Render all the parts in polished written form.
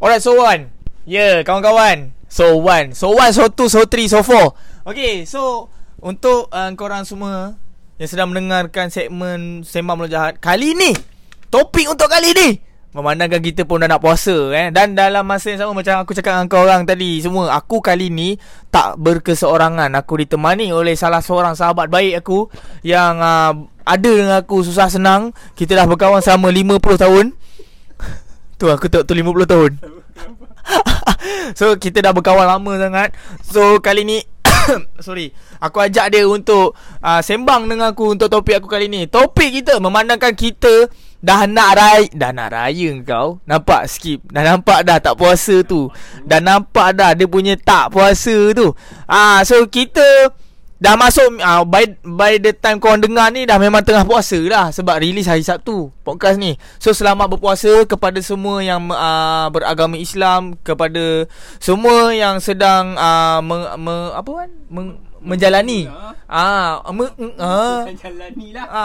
Alright, so Wan. Yeah, kawan-kawan. So 1, so 2, so 3, so 4. Okay, so untuk korang semua yang sedang mendengarkan segmen Sembang Mulut Jahat, kali ni topik untuk kali ni memandangkan kita pun dah nak puasa dan dalam masa yang sama, macam aku cakap dengan korang tadi semua, aku kali ni tak berkeseorangan. Aku ditemani oleh salah seorang sahabat baik aku yang ada dengan aku susah senang. Kita dah berkawan selama 50 tahun. Tu aku tengok tu 50 tahun. So kita dah berkawan lama sangat. So kali ni sorry, aku ajak dia untuk sembang dengan aku untuk topik aku kali ni. Topik kita memandangkan kita dah nak raya kau. Nampak skip. Dah nampak dah tak puasa tu. Dah nampak dah dia punya tak puasa tu. So kita dah masuk by the time korang dengar ni dah memang tengah puasa lah, sebab rilis hari Sabtu podcast ni. So selamat berpuasa kepada semua yang beragama Islam, kepada semua yang sedang menjalani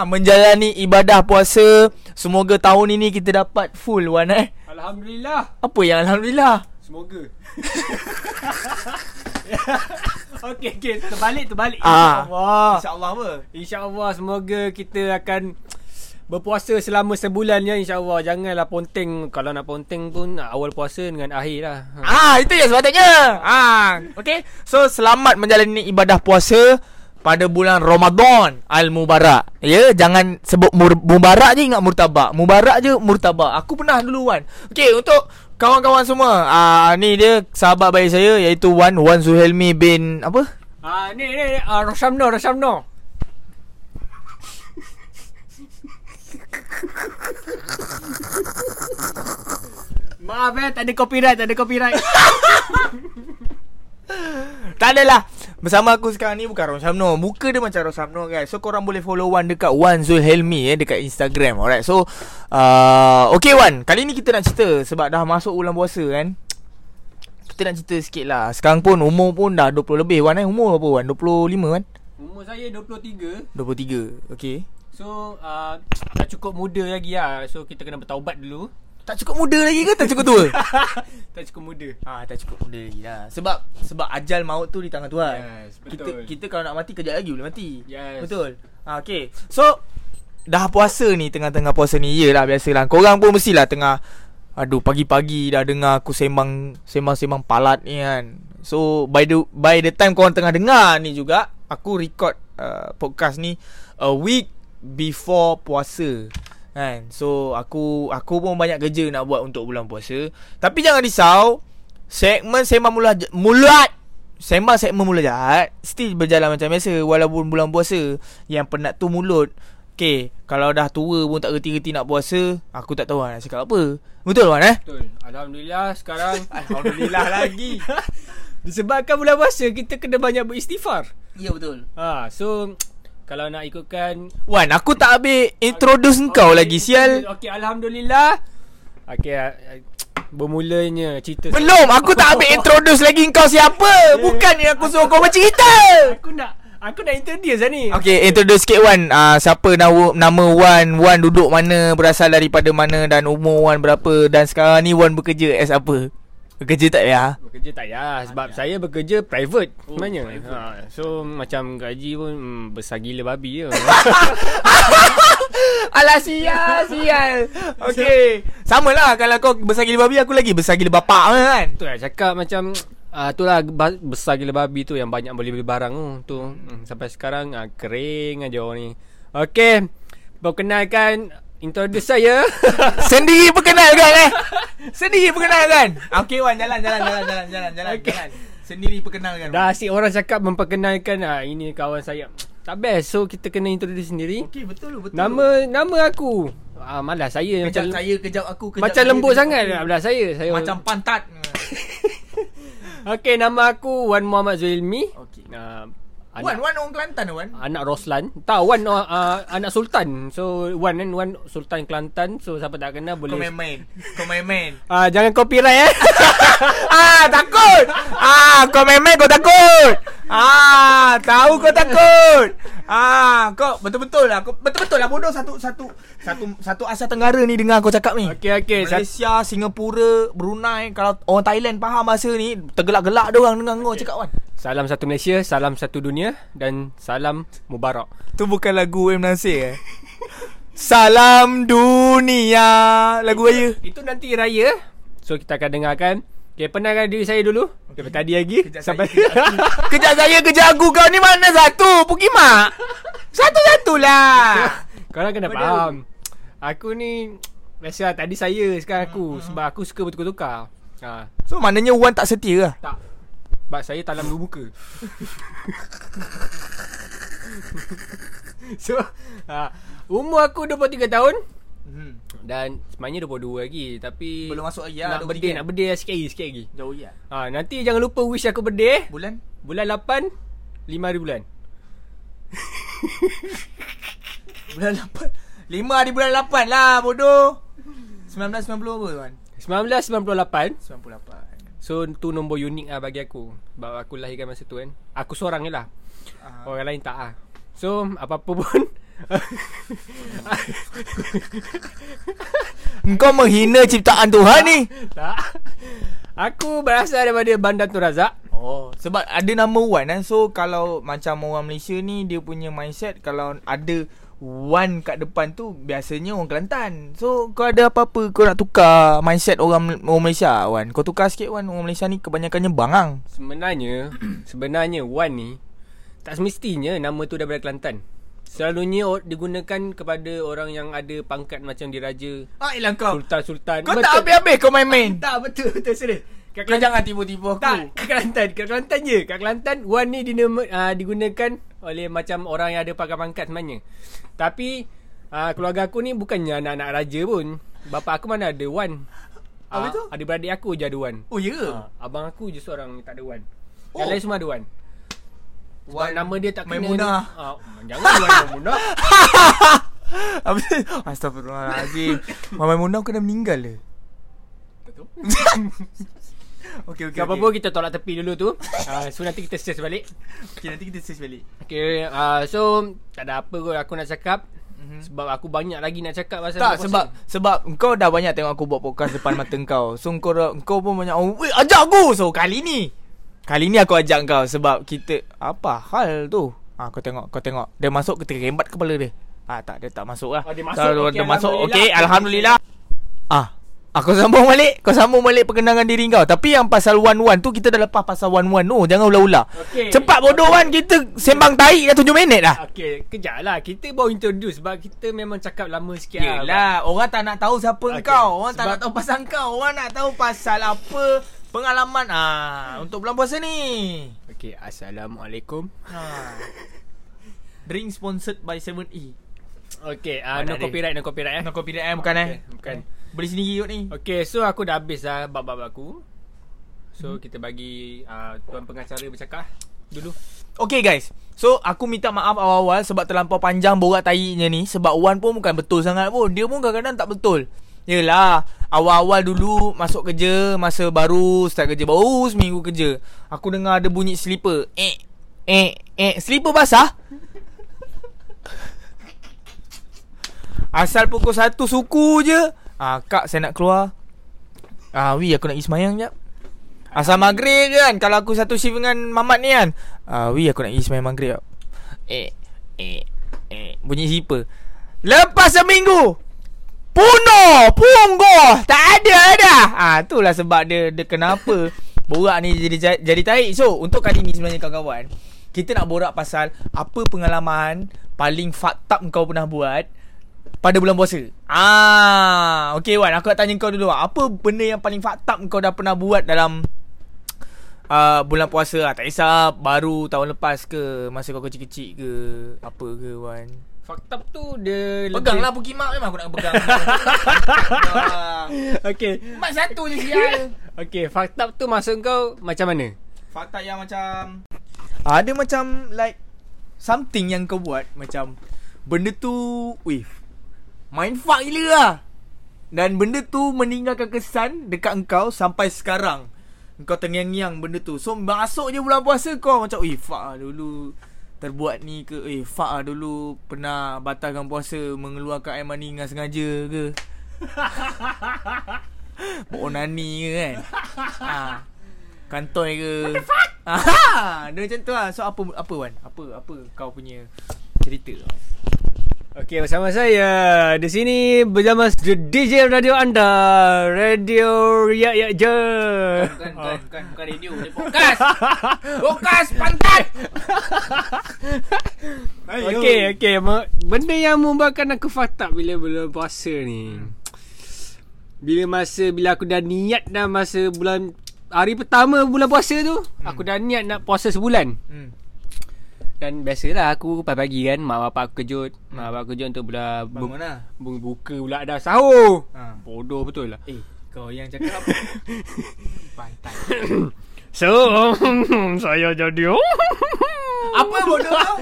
menjalani ibadah puasa. Semoga tahun ini kita dapat full, Wan. Alhamdulillah. Apa yang alhamdulillah? Semoga. Okay, terbalik. InsyaAllah. InsyaAllah apa? InsyaAllah semoga kita akan berpuasa selama sebulan ya, insyaAllah. Janganlah ponteng. Kalau nak ponteng pun awal puasa dengan akhir lah. Itu je sepatutnya. Okay, so selamat menjalani ibadah puasa pada bulan Ramadan al-mubarak. Ya, jangan sebut mubarak je ingat murtabak. Mubarak je murtabak. Aku pernah dulu, Wan. Okay, untuk kawan-kawan semua, ni dia sahabat baik saya, iaitu Wan Zulhelmi bin apa? Rosamno. Maaf tak ada copyright. Tak adalah. Bersama aku sekarang ni bukan Rosamno. Muka dia macam Rosamno, guys. So korang boleh follow Wan dekat Wan Zulhelmi dekat Instagram. Alright. So okay, Wan, kali ni kita nak cerita sebab dah masuk bulan puasa kan. Kita nak cerita sikit lah. Sekarang pun umur pun dah 20 lebih, Wan. Umur apa, Wan? 25 kan? Umur saya 23. Okay. So tak cukup muda lagi lah. So kita kena bertaubat dulu. Tak cukup muda lagi ke tak cukup tua? Tak cukup muda. Tak cukup muda lagi lah. Sebab ajal maut tu di tangan Tuhan. Yes, betul. Kita kalau nak mati kejap lagi boleh mati. Yes. Betul. Okay. So dah puasa ni, tengah-tengah puasa ni, yelah biasalah. Korang pun mestilah tengah, aduh, pagi-pagi dah dengar aku sembang palat ni kan. So by the time korang tengah dengar ni juga, aku record podcast ni a week before puasa. Kan? So aku pun banyak kerja nak buat untuk bulan puasa. Tapi jangan risau, segmen Sembang Mulut Jahat still berjalan macam biasa walaupun bulan puasa. Yang penat tu mulut. Okay, kalau dah tua pun tak reti-reti nak puasa, aku tak tahu nak cakap apa. Betul, Wan? Betul. Alhamdulillah sekarang. Alhamdulillah lagi. Disebabkan bulan puasa, kita kena banyak beristighfar. Ya, betul. So kalau nak ikutkan, Wan, aku tak habis introduce kau lagi, sial. Okay, Alhamdulillah. Okay, bermulanya cerita. Belum, aku tak habis introduce lagi kau siapa. Bukan yang aku suruh kau bercerita. Aku nak introduce ni. Okay, introduce sikit, Wan. Siapa nama Wan duduk mana, berasal daripada mana, dan umur Wan berapa, dan sekarang ni Wan bekerja as apa? Bekerja tak ya. Sebab saya bekerja private sebenarnya. So macam gaji pun besar gila babi je. Alah sial. Okay, sama lah. Kalau kau besar gila babi, aku lagi besar gila bapak kan. Tu lah cakap macam itulah besar gila babi tu, yang banyak boleh beli barang tu. Sampai sekarang kering aja orang ni. Okay, perkenalkan, introduce saya. Sendiri perkenalkan. Okay, Wan, jalan. Okay. Jalan. Sendiri perkenalkan. Dah asyik orang cakap memperkenalkan. Ini kawan saya. Tak best. So kita kena introduce sendiri. Okay, betul. Nama aku. Malah saya kejap macam saya, kejap aku, kejap macam lembut sangat lah. Malah saya macam pantat. Okay, nama aku Wan Muhammad Zulhelmi. Okay. Wan orang Kelantan, Wan. Anak Roslan. Tak, Wan anak Sultan. So Wan Sultan Kelantan. So siapa tak kenal boleh Kau main-main. Jangan copyright takut. Kau main-main kau takut. Tahu kau takut. Kau betul-betul lah. Kau betul-betul lah bodoh. Satu Asia Tenggara ni dengar kau cakap ni. Okey. Malaysia, Singapura, Brunei, kalau orang Thailand faham bahasa ni, tergelak-gelak dia orang dengar kau cakap kan. Salam satu Malaysia, salam satu dunia, dan salam mubarak. Tu bukan lagu M. Nasir eh? Salam dunia, lagu raya. Itu nanti raya. So kita akan dengarkan. Okay, penangkan diri saya dulu. Okay, tadi lagi sampai kejap saya, kejap aku. Kau ni mana satu? Puki mak. Satu-satulah. Korang kena faham. Aku ni biasa tadi saya, sekarang aku. Sebab aku suka bertukar-tukar. So maknanya Wan tak setia lah? Tak. Sebab saya talam dua muka. So umur aku 23 tahun. Dan sebenarnya 22 lagi. Tapi belum masuk lagi lah. Nak bedih lah sikit lagi. Jauh ya. Nanti jangan lupa wish aku bedih. Bulan 8, 5 hari bulan. Bulan 8, 5 hari bulan 8 lah bodoh. 1990 apa tuan? 1998. So tu nombor unik lah bagi aku. Sebab aku lahirkan masa tu kan. Aku seorang je lah. Orang lain tak lah. So apa-apa pun engkau menghina ciptaan Tuhan ni. Tak. Aku berasal daripada Bandar Razak. Sebab ada nama Wan kan. So kalau macam orang Malaysia ni, dia punya mindset kalau ada Wan kat depan tu biasanya orang Kelantan. So kau ada apa-apa kau nak tukar mindset orang Malaysia Wan? Kau tukar sikit Wan. Orang Malaysia ni kebanyakannya bangang. Sebenarnya Wan ni tak semestinya nama tu daripada Kelantan. Selalunya digunakan kepada orang yang ada pangkat macam diraja, kau sultan-sultan. Kau betul. Tak habis-habis kau main-main. Tak, betul serius. Kau jangan tipu-tipu aku. Tak, kat Kelantan je. Kat Kelantan Wan ni digunakan oleh macam orang yang ada pangkat-pangkat sebenarnya. Tapi keluarga aku ni bukannya anak-anak raja pun. Bapa aku mana ada Wan. Adik-beradik aku je ada Wan. Oh ya ke? Abang aku je seorang tak ada Wan. Yang lain semua ada Wan. Sebab nama dia tak kena Maimunah. Jangan Maimunah. Astagfirullahaladzim. Maimunah kena meninggal ke? Betul. Okay. Apa-apa kita tolak tepi dulu tu. So nanti kita search balik. Okay, so tak ada apa kot aku nak cakap. Sebab aku banyak lagi nak cakap pasal sebab kau dah banyak tengok aku buat podcast depan mata kau. So kau pun banyak ajak aku. So Kali ni aku ajak kau sebab kita apa hal tu? Kau tengok. Dia masuk ketika rembat kepala dia. Tak, dia tak masuk lah. Dia masuk. Okey, alhamdulillah. Aku sambung balik. Kau sambung balik perkenangan diri kau. Tapi yang pasal Wan tu kita dah lepas pasal Wan. Oh, jangan ular-ular. Okay. Cepat bodoh Wan, kita sembang tahi dah 7 minit dah. Okey, kejap lah. Kita baru introduce sebab kita memang cakap lama sikit. Yelah, orang tak nak tahu siapa kau. Orang tak nak tahu pasal kau. Orang nak tahu pasal apa? Pengalaman untuk bulan puasa ni. Okay, assalamualaikum. Drink sponsored by 7E. Okay, no copyright. No copyright bukan. Beli sendiri kot ni. Okay, so aku dah habis lah bab-bab aku. So kita bagi tuan pengacara bercakap dulu. Okay guys, so aku minta maaf awal-awal sebab terlampau panjang borak tayinya ni. Sebab Wan pun bukan betul sangat pun. Dia pun kadang-kadang tak betul. Yelah, awal-awal dulu masuk kerja, masa baru start kerja, baru seminggu kerja, aku dengar ada bunyi slipper. Slipper basah. Asal pukul 1 suku je. Kak saya nak keluar. Wi aku nak pergi semayang jap. Asal maghrib kan. Kalau aku satu shift dengan Mamat ni kan. Wi aku nak pergi semayang maghrib. Bunyi slipper. Lepas seminggu Punggoh tak ada dah. Itulah sebab dia kenapa borak ni jadi tarik. So untuk kali ni sebenarnya kawan-kawan, kita nak borak pasal apa pengalaman paling fucked up kau pernah buat pada bulan puasa. Okay Wan, aku nak tanya kau dulu. Apa benda yang paling fucked up kau dah pernah buat dalam bulan puasa? Tak kisah baru tahun lepas ke, masa kau kecil-kecil ke, apa ke Wan? Fakta tu dia peganglah pergi mak. Memang aku nak pegang. Okey. Mak satu je sial. Okey, fakta tu maksud kau macam mana? Fakta yang macam ada macam like something yang kau buat macam benda tu mind fuck gila lah. Dan benda tu meninggalkan kesan dekat engkau sampai sekarang. Engkau terngiang-ngiang benda tu. So masuk je bulan puasa kau macam fuck dulu terbuat ni ke, Fak dulu pernah batalkan puasa mengeluarkan air mani dengan sengaja ke, onani ke kan, kantoi ke, what the fuck. Dia macam tu lah. So apa Wan, apa kau punya cerita? Okey, bersama saya di sini bersama DJ radio anda, Radio Yak Yak Je. Bukan radio, dia podcast. Podcast pantat. Okey, benda yang membuatkan aku fatak bila bulan puasa ni. Bila aku dah niat dah masa bulan, hari pertama bulan puasa tu, aku dah niat nak puasa sebulan. Dan biasalah aku pagi-pagi kan, mak bapak aku kejut. Mak bapak aku kejut untuk pula buka pula dah sahur. Bodoh betul lah. Kau yang cakap apa? Pantai. So saya jadi apa bodoh?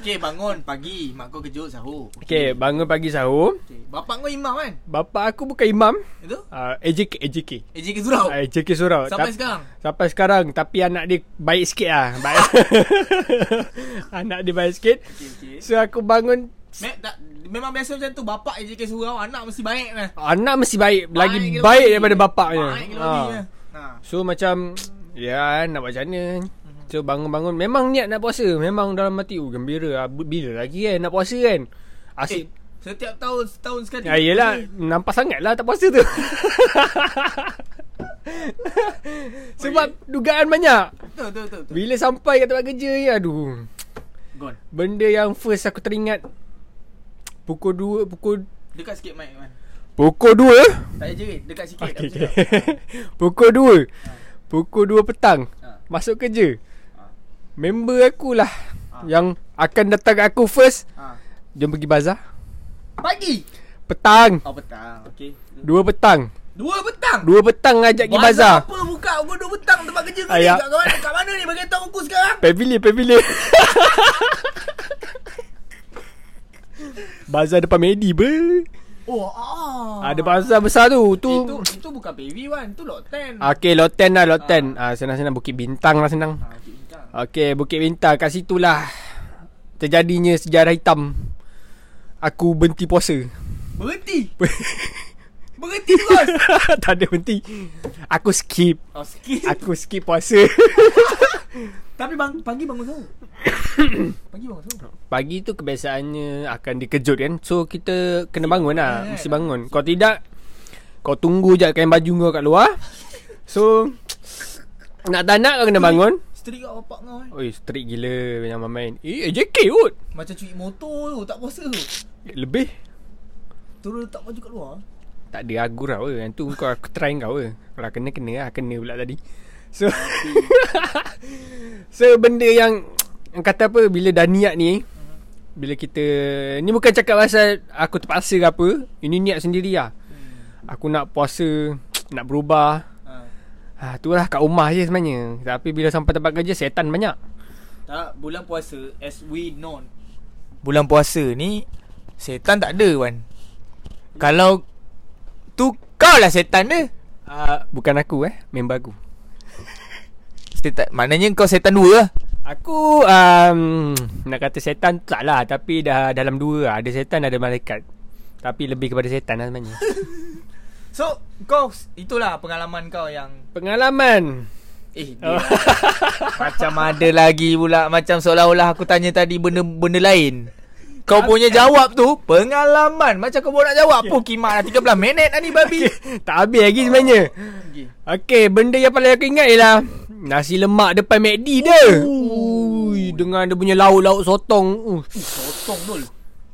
Okey, bangun pagi, mak kau kejut sahur. Okey, bangun pagi sahur. Bapak kau imam kan? Bapak aku bukan imam. Itu? AJK surau. AJK surau. Sampai sekarang. Tapi anak dia baik sikit lah. Anak dia baik sikit. Okay. So aku bangun. Memang biasa macam tu. Bapak AJK surau, anak mesti baik lah. Anak mesti baik. Lagi baik daripada bapaknya. So macam, ya nak buat macam mana. So bangun-bangun, memang niat nak puasa. Memang dalam hati gembira. Bila lagi kan nak puasa kan. Asyik. Setiap tahun, setahun sekali. Yelah, nampak sangat lah tak puasa tu. Sebab dugaan banyak. Betul. Bila sampai kat tempat kerja, aduh, gone. Benda yang first aku teringat, Pukul 2. Dekat sikit mic man. Pukul 2. Tak je, dekat sikit. Okay. Pukul 2. Pukul 2 petang. Masuk kerja. Member akulah yang akan datang aku first. Jom pergi bazar. Pagi. Petang. Okey. 2 petang ajak pergi bazar. Apa buka pukul 2 petang tempat kerja kau ni? Kat mana ni? Bagi tahu aku sekarang. Pavilion. Bazar depan Medi ber. Ada bazar besar tu. Itu bukan Pavilion, tu Lot 10. Okey, Lot 10 lah, Lot 10. Senang-senang Bukit Bintang lah, senang. Okey, Bukit Bintang, kat situlah terjadinya sejarah hitam. Aku berhenti puasa. Berhenti terus. Tak ada berhenti. Aku skip. Aku skip puasa. Tapi pagi bangun sahur. Pagi tu kebiasaannya akan dikejut kan. So kita kena bangun lah. Mesti bangun. Kalau tidak, kau tunggu je kain baju kau kat luar. So nak tak nak kau kena bangun. Strik kat bapak kau kan. Strik gila yang main. AJK kot. Macam cuci motor tu, tak puasa tu. Lebih. Turun letak baju kat luar. Tak ada, aku rau ke. Yang tu aku try kau ke. Kalau kena lah. Kena pula tadi. So so benda yang kata apa, bila dah niat ni, bila kita, ni bukan cakap pasal aku terpaksa ke apa. Ini niat sendiri lah. Aku nak puasa, nak berubah. Itulah kat rumah je sebenarnya. Tapi bila sampai tempat kerja, setan banyak. Tak, bulan puasa as we known, bulan puasa ni setan tak ada Wan. Kalau tu kau lah setan dia. Bukan aku member aku. Setan, maknanya kau setan dua lah. Aku nak kata setan tak lah, tapi dah dalam dua lah. Ada setan, ada malaikat. Tapi lebih kepada setan lah sebenarnya. So kau, itulah pengalaman kau yang pengalaman. Dia macam ada lagi pula. Macam seolah-olah aku tanya tadi benda lain. Kau punya jawab tu pengalaman. Macam kau baru nak jawab apa. Kimak dah 13 minit dah ni babi. Tak habis lagi sebenarnya. Okay, benda yang paling aku ingat ialah nasi lemak depan McD dia. Dengan dia punya lauk-lauk sotong. Sotong dul.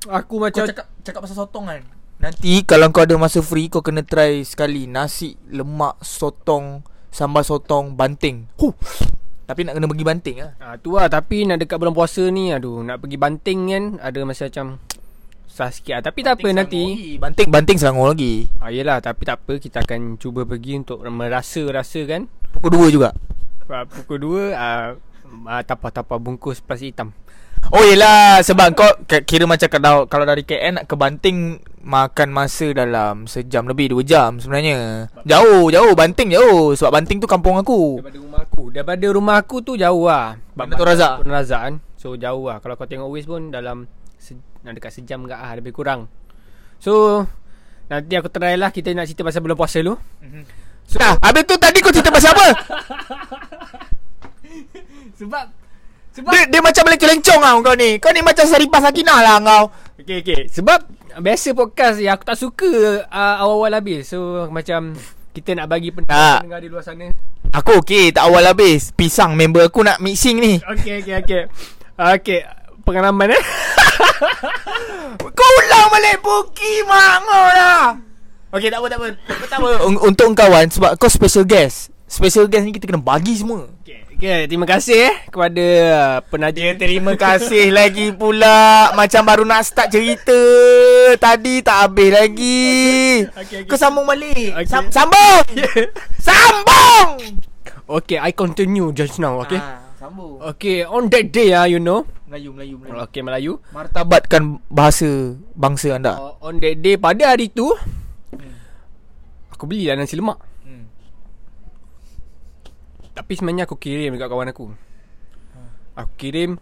Aku macam kau cakap pasal sotong kan. Nanti kalau kau ada masa free, kau kena try sekali nasi lemak sotong, sambal sotong Banting. Tapi nak kena pergi Banting lah. Tu lah. Tapi nak dekat bulan puasa ni, aduh, nak pergi Banting kan, ada masa macam susah sikit lah. Tapi Banting tak apa nanti lagi. Banting Selangor lagi. Yelah, tapi tak apa, kita akan cuba pergi untuk merasa-rasa kan. Pukul 2 juga. Pukul 2 tapah-tapah bungkus plastik hitam. Yelah, sebab kau kira macam kalau dari KL nak ke Banting makan masa dalam sejam lebih 2 jam sebenarnya. Jauh Banting jauh. Sebab Banting tu kampung aku. Daripada rumah aku tu jauh lah. Bandar Razak kan. So jauh lah. Kalau kau tengok Waze pun dalam dekat sejam ke lah, lebih kurang. So nanti aku try lah, kita nak cerita pasal bulan puasa dulu. So, habis tu tadi kau cerita pasal apa? Sebab dia macam lencong-lencong lah kau ni. Kau ni macam Saripah Sakinah lah kau. Okay. Sebab biasa podcast yang aku tak suka awal-awal habis. So macam kita nak bagi pendengar di luar sana. Aku okey tak awal habis. Pisang member aku nak mixing ni. Okay pengalaman Kau ulang balik Buki Mangor lah. Okay tak apa. Untuk kawan, sebab kau special guest. Special guest ni kita kena bagi semua. Okay, terima kasih kepada penaja. Terima kasih lagi pula. Macam baru nak start cerita tadi tak habis lagi. Okay. Kau sambung balik. Sambung. Sambung. Okay, I continue just now. Okay. Sambung. Okay, on that day you know. Melayu. Okay, Melayu. Martabatkan bahasa bangsa anda. On that day pada hari tu, aku belilah nasi lemak. Tapi sebenarnya aku kirim dekat kawan aku. Aku kirim.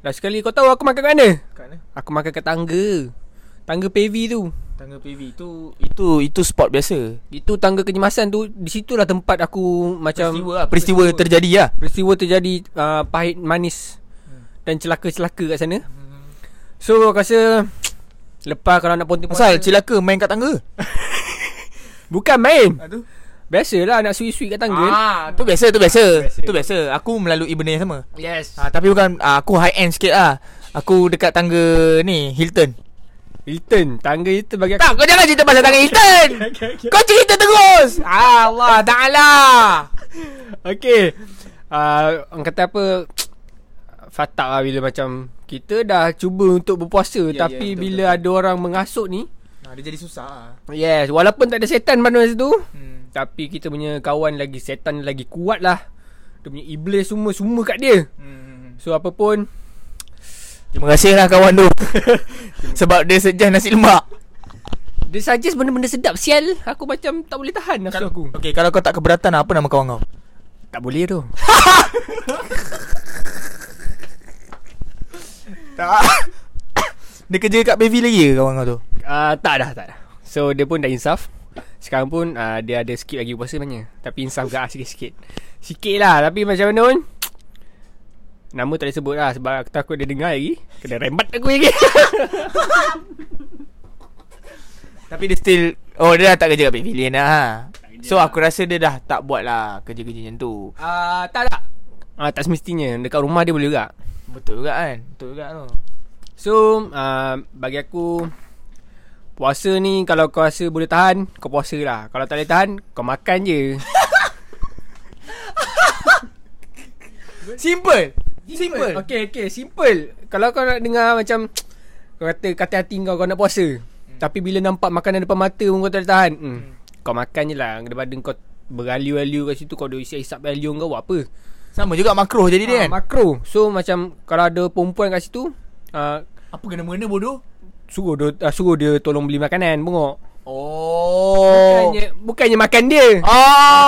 Dah sekali kau tahu aku makan kat mana? Aku makan kat tangga PV tu. Tangga PV itu spot biasa. Itu tangga kecemasan tu. Di situ lah tempat aku macam peristiwa terjadi lah. Peristiwa terjadi pahit manis dan celaka-celaka kat sana. So aku rasa lepas kalau nak ponting pasal celaka main kat tangga. Bukan main. Aduh. Biasalah nak sui-sui kat tangga. Tu biasa. Aku melalui benda yang sama. Yes. Tapi bukan aku high end sikit lah. Aku dekat tangga ni Hilton. Tangga Hilton bagi aku. Tak, kau jangan cerita pasal tangga Hilton. Okay. Kau cerita terus. Allah Taala. Okay. Orang kata apa? Fatak lah bila macam kita dah cuba untuk berpuasa, tapi betul, bila betul. Ada orang mengasut ni, dia jadi susah. Yes, walaupun tak ada setan mana situ. Tapi kita punya kawan lagi setan lagi kuat lah. Dia punya iblis semua kat dia. So apa pun, terima kasih lah kawan tu. Sebab dia suggest nasi lemak. Dia suggest benda-benda sedap. Sial, aku macam tak boleh tahan nafsu aku. Okay, kalau kau tak keberatan, apa nama kawan kau? Tak boleh tu. Tak. Dia kerja kat Baby lagi ke kawan kau tu? Tak dah. So dia pun dah insaf. Sekarang pun dia ada sikit lagi puasa banyak. Tapi insaf ke sikit lah. Tapi macam mana pun, nama tak boleh sebut lah, sebab aku takut dia dengar lagi kena rembat aku lagi. Tapi dia still, dia dah tak kerja kat Pavilion lah. So aku rasa dia dah tak buat lah kerja-kerja macam tu. Tak semestinya. Dekat rumah dia boleh juga. Betul juga kan. So bagi aku, puasa ni kalau kau rasa boleh tahan, kau puasa lah. Kalau tak boleh tahan, kau makan je. Simple. Okay simple. Kalau kau nak dengar macam kau kata hati kau nak puasa, tapi bila nampak makanan depan mata pun kau tak boleh tahan, kau makan je lah. Daripada kau beraliu-aliu kat situ, kau ada isap aliu kau buat apa. Sama juga makro jadi dia kan. Makro. So macam kalau ada perempuan kat situ, apa kena-mena bodoh, Suruh dia tolong beli makanan, bengok. Bukannya makan dia.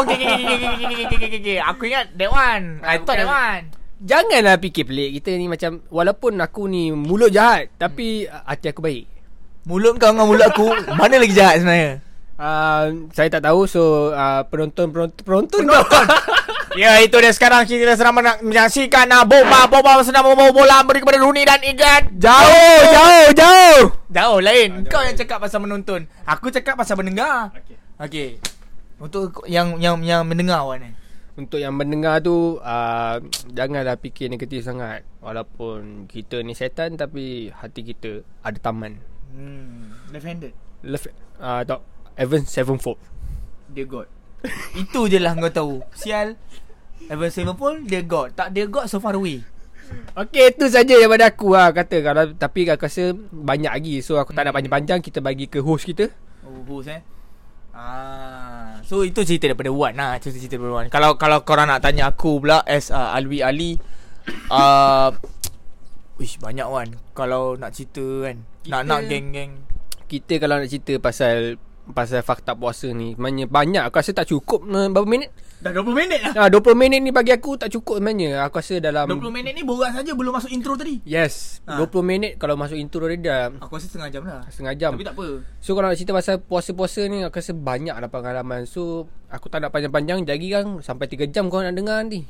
Okay. Aku ingat that one. I thought that one. Janganlah fikir pelik. Kita ni macam, walaupun aku ni mulut jahat, tapi hati aku baik. Mulut kau dengan mulut aku, mana lagi jahat sebenarnya? Saya tak tahu. So penonton. Ya, itu dia sekarang. Kita sedang menyaksikan Boba sedang membawa bola beri kepada Rooney dan Igan. Jauh lain. Kau yang cakap pasal menonton, aku cakap pasal mendengar. Okay. Untuk yang mendengar awak ni, untuk yang mendengar tu, janganlah fikir negatif sangat. Walaupun kita ni setan, tapi hati kita ada taman. Left handed. Tak, Evan Sevenfold, dia God. Itu je lah kau tahu. Sial, Evan Sevenfold dia God. Tak, dia God so far away. Okay, itu saja daripada aku lah kata. Tapi aku rasa banyak lagi. So aku tak nak panjang-panjang. Kita bagi ke host kita. Host So itu cerita daripada Wan lah. Cerita daripada Wan. Kalau korang nak tanya aku pula as Alwi Ali, banyak Wan. Kalau nak cerita kan, nak geng-geng kita kalau nak cerita pasal fakta puasa ni, banyak aku rasa tak cukup berapa minit. Dah 20 minit lah. 20 minit ni bagi aku tak cukup sebenarnya. Aku rasa dalam 20 minit ni borak saja, belum masuk intro tadi. Yes, 20 minit kalau masuk intro tadi dah. Aku rasa setengah jam lah. Setengah jam. Tapi tak apa. So kalau nak cerita pasal puasa-puasa ni, aku rasa banyak lah pengalaman. So aku tak nak panjang-panjang, jadi kan sampai 3 jam kau nak dengar nanti.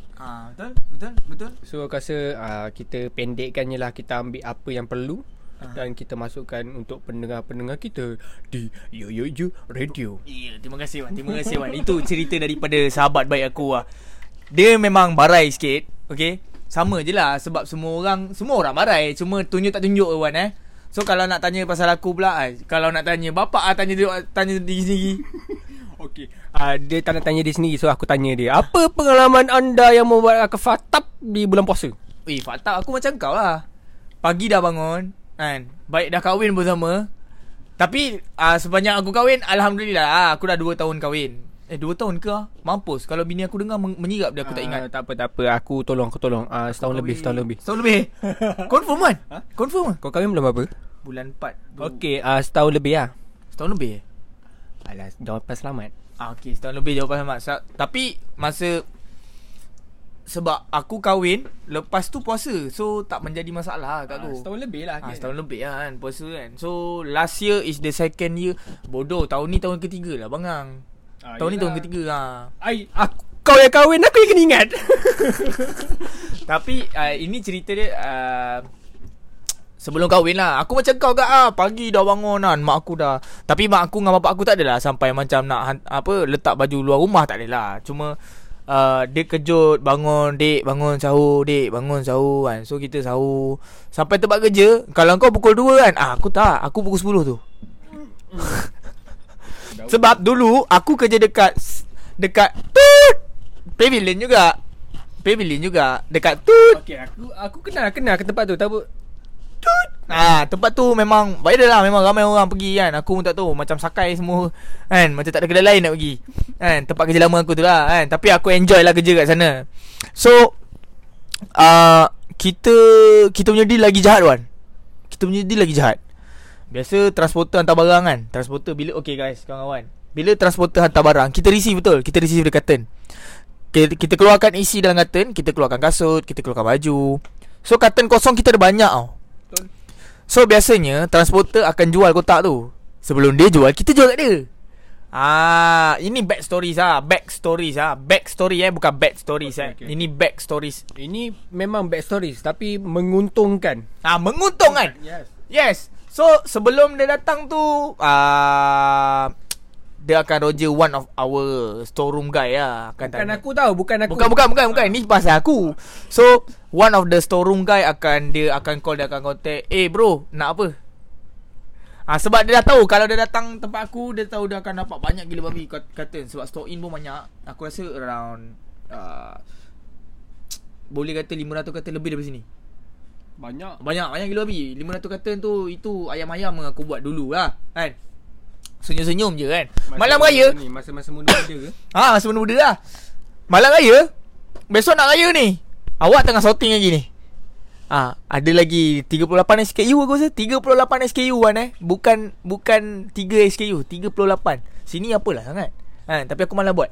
Betul, betul, betul. So aku rasa kita pendekkan je lah. Kita ambil apa yang perlu dan kita masukkan untuk pendengar-pendengar kita di Yo Yo Yo Radio. Ya, terima kasih Wan. Terima kasih Wan. Itu cerita daripada sahabat baik aku lah. Dia memang barai sikit. Okay, sama je lah. Sebab semua orang barai, cuma tunjuk tak tunjuk Wan eh. So kalau nak tanya pasal aku pula, kalau nak tanya bapak tanya diri sendiri. Okay, dia tak nak tanya diri sendiri. So aku tanya dia, apa pengalaman anda yang membuat aku fatab di bulan puasa? Fatab aku macam kau lah. Pagi dah bangun kan, baik dah kahwin bersama. Tapi sepanjang aku kahwin, alhamdulillah, aku dah 2 tahun kahwin. 2 tahun ke? Mampus. Kalau bini aku dengar menyirap dia, aku tak ingat. Tak apa, aku tolong Setahun lebih. Confirm kan? Confirm kan? Kau kahwin belum apa? Bulan 4. Okey, setahun lebih lah. Setahun lebih? Alah, jawapan selamat. Okey, setahun lebih jawapan selamat. Tapi masa, sebab aku kahwin lepas tu puasa, so tak menjadi masalah kat aku. Setahun lebih lah kan? Setahun lebih lah kan, puasa kan. So last year is the second year. Bodoh, tahun ni tahun ketiga lah bangang. Tahun yelah, ni tahun ketiga lah. Kau yang kahwin, aku yang kena ingat. Tapi ini cerita dia sebelum kahwin lah. Aku macam kau pagi dah bangun kan, mak aku dah. Tapi mak aku dengan bapak aku tak adalah sampai macam nak letak baju luar rumah, tak adalah. Cuma dia kejut, bangun sahur kan. So kita sahur sampai tempat kerja. Kalau kau pukul 2 kan, aku tak, aku pukul 10 tu. Sebab dulu aku kerja dekat Pavilion juga dekat tut. Okey, aku kenal ke tempat tu. Tahu tut. Tempat tu memang viral lah, memang ramai orang pergi kan. Aku pun tak tahu, macam sakai semua kan, macam tak ada kedai lain nak pergi kan. Tempat kerja lama aku tu lah kan. Tapi aku enjoy lah kerja kat sana. So kita punya deal lagi jahat Wan. Biasa transporter hantar barang kan. Transporter bila, okay guys, kawan-kawan, bila transporter hantar barang, kita receive betul. Kita receive dekat curtain, kita keluarkan isi dalam curtain. Kita keluarkan kasut, kita keluarkan baju. So curtain kosong kita ada banyak tau. So biasanya transporter akan jual kotak tu. Sebelum dia jual, kita jual kat dia. Ini back stories bukan bad stories. Okay. Ini back stories. Ini memang back stories tapi menguntungkan. Menguntungkan. Yes. So sebelum dia datang tu, dia akan roja one of our storeroom guy lah. Bukan aku. Ni pasal aku. So one of the storeroom guy akan call, dia akan contact, bro nak apa? Sebab dia dah tahu, kalau dia datang tempat aku, dia tahu dia akan dapat banyak gila babi curtain. Sebab store in pun banyak. Aku rasa around boleh kata 500 curtain lebih daripada sini. Banyak gila babi. 500 curtain tu, itu ayam-ayam aku buat dulu lah kan. Senyum-senyum je kan. Malam raya ni, masa-masa muda-muda ke? Masa muda-muda lah. Malam raya, besok nak raya ni, awak tengah sorting lagi ni. Ada lagi 38 SKU aku rasa. 38 SKU kan eh. Bukan 3 SKU, 38. Sini apalah sangat. Tapi aku malah buat.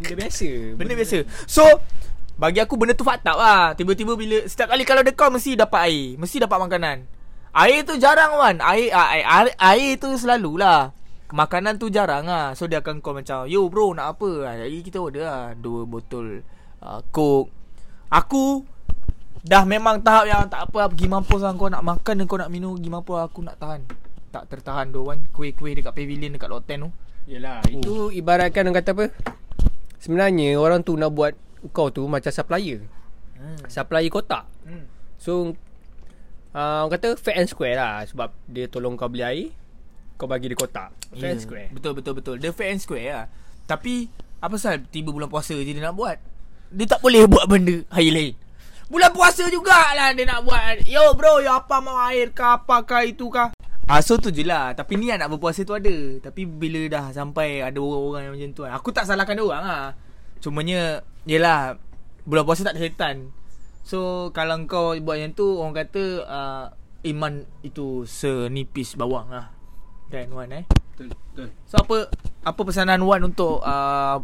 Benda biasa. So bagi aku benda tu fakta lah. Tiba-tiba bila setiap kali kalau dekau mesti dapat air, mesti dapat makanan. Air tu jarang Wan. Air tu selalulah. Makanan tu jarang lah. So dia akan call macam, yo bro nak apa? Jadi kita order lah 2 botol coke. Aku dah memang tahap yang tak apa, pergi mampus lah. Kau nak makan dan kau nak minum, pergi mampus lah. Aku nak tahan, tak tertahan doan. Kuih-kuih dekat Pavilion, dekat Lot 10 tu. Yelah, itu ibaratkan orang kata apa, sebenarnya orang tu nak buat kau tu macam supplier. Supplier kotak. So orang kata fair and square lah. Sebab dia tolong kau beli air, kau bagi dia kotak. Fair and square. Betul. Dia fair and square lah. Tapi apa pasal tiba bulan puasa je dia nak buat? Dia tak boleh buat benda lain. Bulan puasa jugalah dia nak buat, yo bro, yo apa mau air kah, apakah itu kah. So tu je lah. Tapi niat nak berpuasa tu ada. Tapi bila dah sampai ada orang-orang yang macam tu, aku tak salahkan dia orang lah. Cumanya yelah, bulan puasa tak ada setan. So kalau kau buat yang tu, orang kata iman itu senipis bawang lah. Dan Wan Betul. So apa pesanan Wan untuk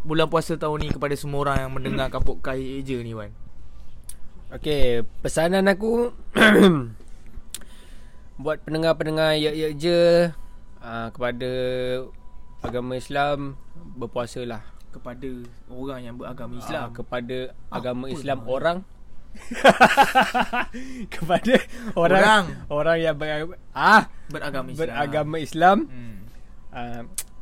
bulan puasa tahun ni kepada semua orang yang mendengar Kapok Kai je ni, Wan? Okay, pesanan aku buat pendengar-pendengar Yak-Yak Je kepada agama Islam, berpuasalah. Kepada orang yang beragama Islam, kepada agama Islam orang kepada orang yang beragama Islam,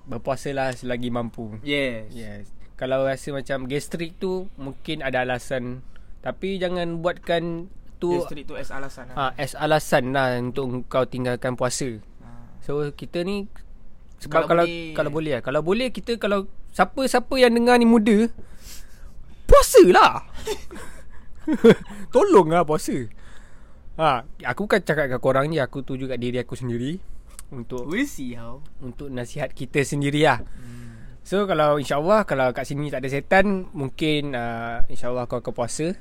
berpuasalah selagi mampu. Yes. Kalau rasa macam gastrik tu mungkin ada alasan, tapi jangan buatkan tu gastrik tu as alasan. As alasan lah untuk kau tinggalkan puasa. So kita ni kalau boleh, siapa yang dengar ni muda, puasalah. Tolonglah puasa. Aku bukan cakap kat korang je, aku tuju kat diri aku sendiri untuk we'll see how, untuk nasihat kita sendiri lah. So kalau insyaAllah, kalau kat sini tak ada setan, mungkin insyaAllah kau akan puasa.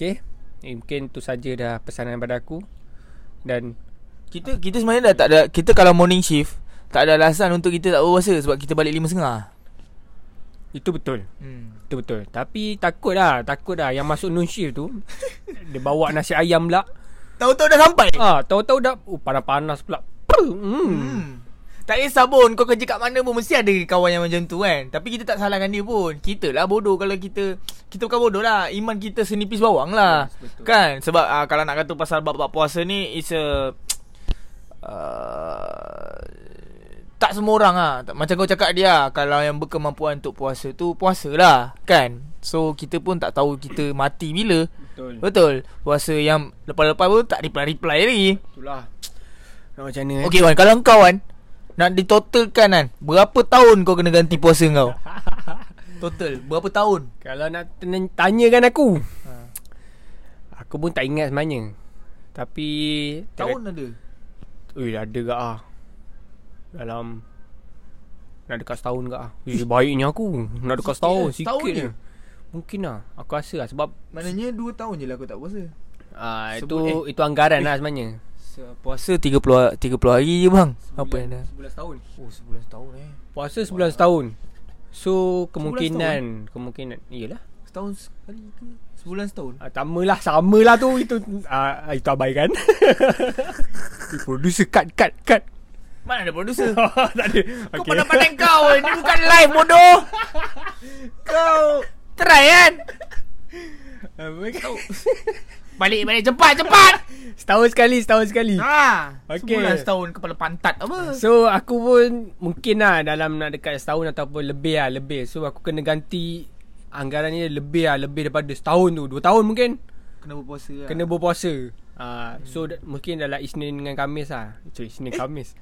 Okay, mungkin tu saja dah pesanan pada aku. Dan kita sebenarnya dah tak ada, kita kalau morning shift tak ada alasan untuk kita tak berpuasa sebab kita balik 5.30. Itu betul. Itu betul. Tapi takut dah yang masuk noon shift tu dia bawa nasi ayam pula. Tahu-tahu dah sampai. Tahu-tahu dah panas-panas pula. Tak kisah pun kau kerja kat mana pun mesti ada kawan yang macam tu kan. Tapi kita tak salahkan dia pun. Kita lah bodoh kalau kita bukan bodoh lah. Iman kita senipis bawang lah. Yes, kan? Sebab kalau nak kata pasal bab puasa ni is a tak semua orang lah. Macam kau cakap dia, kalau yang berkemampuan untuk puasa tu, puasalah kan. So kita pun tak tahu kita mati bila. Betul. Puasa yang lepas-lepas pun tak reply-reply lagi. Itulah macam mana. Okay Wan, kalau kau Wan nak ditotalkan kan, berapa tahun kau kena ganti puasa kau? Total berapa tahun? Kalau nak tanyakan aku, aku pun tak ingat sebenarnya. Tapi tahun ada? Ada ke lah. Dalam nak dekat setahun ke lah. Baiknya aku nak dekat setahun sikit je. Mungkin lah, aku rasa lah. Sebab maknanya 2 tahun je lah aku tak puasa. Itu anggaran lah sebenarnya. Puasa 30 hari je bang. Apa yang dah 11 tahun. Oh 11 tahun puasa 11 tahun. So kemungkinan iyalah, setahun sekali ke sebulan setahun. Samalah tu. Itu abaikan. Producer cut. Mana ada producer? Tak ada. Kau pandai-pandai kau. Ini bukan live bodoh. Kau try kan. Balik cepat. Setahun sekali. Okay. Sebulan setahun kepala pantat apa. So aku pun mungkin lah dalam nak dekat setahun ataupun lebih. So aku kena ganti anggarannya lebih daripada setahun tu. 2 tahun mungkin kena berpuasa. So mungkin dalam Isnin dengan Khamis lah. Isnin Khamis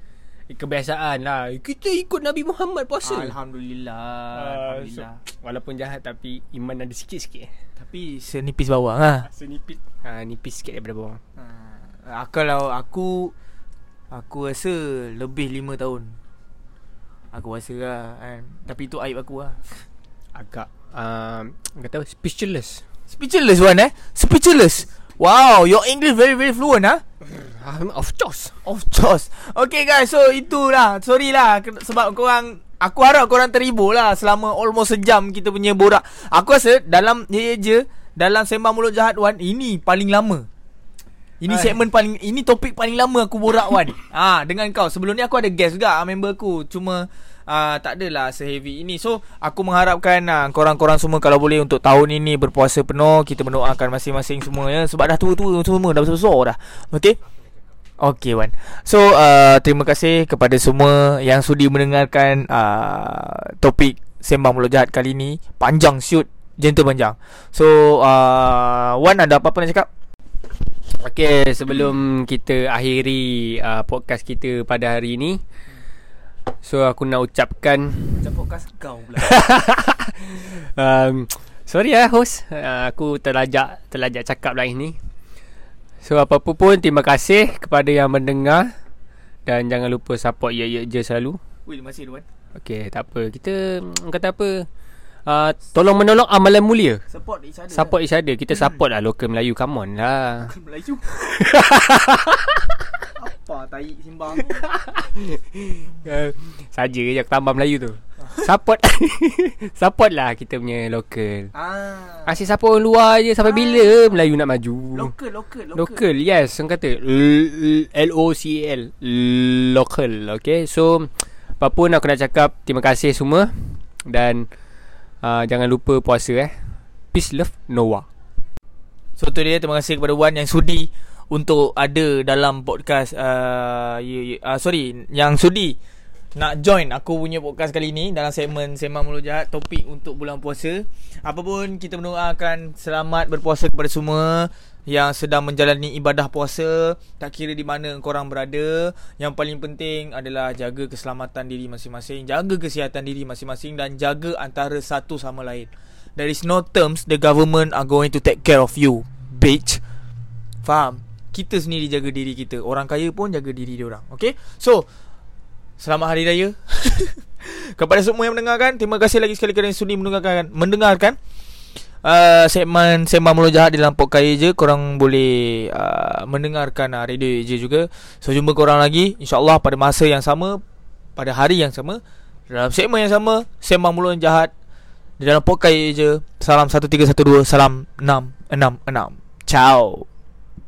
kebiasaan lah. Kita ikut Nabi Muhammad puasa. Alhamdulillah. So, walaupun jahat tapi iman ada sikit-sikit. Tapi senipis bawang lah. Nipis sikit daripada bawang. Kalau aku rasa lebih 5 tahun aku puasa lah kan. Tapi itu aib aku lah. Agak kata Speechless Wan Speechless. Wow, your English very very fluent Of course. Okay guys, so itulah. Sorry lah sebab aku harap korang terhibur lah selama almost sejam kita punya borak. Aku rasa dalam dalam Sembang Mulut Jahat Wan, ini paling lama. Ini segmen paling, ini topik paling lama aku borak Wan. Dengan kau. Sebelum ni aku ada guest juga, member aku. Cuma tak adalah seheavy ini. So aku mengharapkan korang-korang semua kalau boleh untuk tahun ini berpuasa penuh. Kita mendoakan masing-masing semua ya. Sebab dah tua-tua semua, dah besar-besar dah. Okay Wan. So terima kasih kepada semua yang sudi mendengarkan topik Sembang Mulut Jahat kali ini. Panjang shoot, jenta panjang. So Wan ada apa-apa nak cakap? Okay, sebelum kita akhiri podcast kita pada hari ini, so aku nak ucapkan podcast kau pula. Sorry host, aku terlajak cakap lah ini. So apa-apa pun, terima kasih kepada yang mendengar. Dan jangan lupa support Yak Yak Je selalu. Terima kasih Duan. Okay, tak apa. Kita kata apa, tolong menolong amalan mulia. Support each other. Kita support lah local Melayu. Come on lah. Local Melayu. Siapa tahi Simbang tu? Saja je aku tambah Melayu tu. Support. Support lah kita punya lokal. Asyik support orang luar je. Sampai bila Melayu nak maju? Lokal, yes. Orang kata LOCL, lokal. Okay, so apapun aku nak cakap, terima kasih semua. Dan jangan lupa puasa Peace, love, Noah. So tu dia, terima kasih kepada Wan yang sudi untuk ada dalam podcast yang sudi nak join aku punya podcast kali ni dalam segmen Sembang Mulut Jahat, topik untuk bulan puasa. Apapun, kita mendoakan selamat berpuasa kepada semua yang sedang menjalani ibadah puasa, tak kira di mana korang berada. Yang paling penting adalah jaga keselamatan diri masing-masing, jaga kesihatan diri masing-masing, dan jaga antara satu sama lain. There is no terms the government are going to take care of you, bitch. Faham? Kita sendiri jaga diri kita, orang kaya pun jaga diri diorang. Okay? So selamat Hari Raya kepada semua yang mendengarkan. Terima kasih lagi sekali kerana sudi mendengarkan segmen Sembang Mulut Jahat dalam podcast je. Korang boleh mendengarkan radio je juga. So jumpa korang lagi, InsyaAllah pada masa yang sama, pada hari yang sama, dalam segmen yang sama, Sembang Mulut Jahat dalam podcast je. Salam 1312, salam 666. Ciao.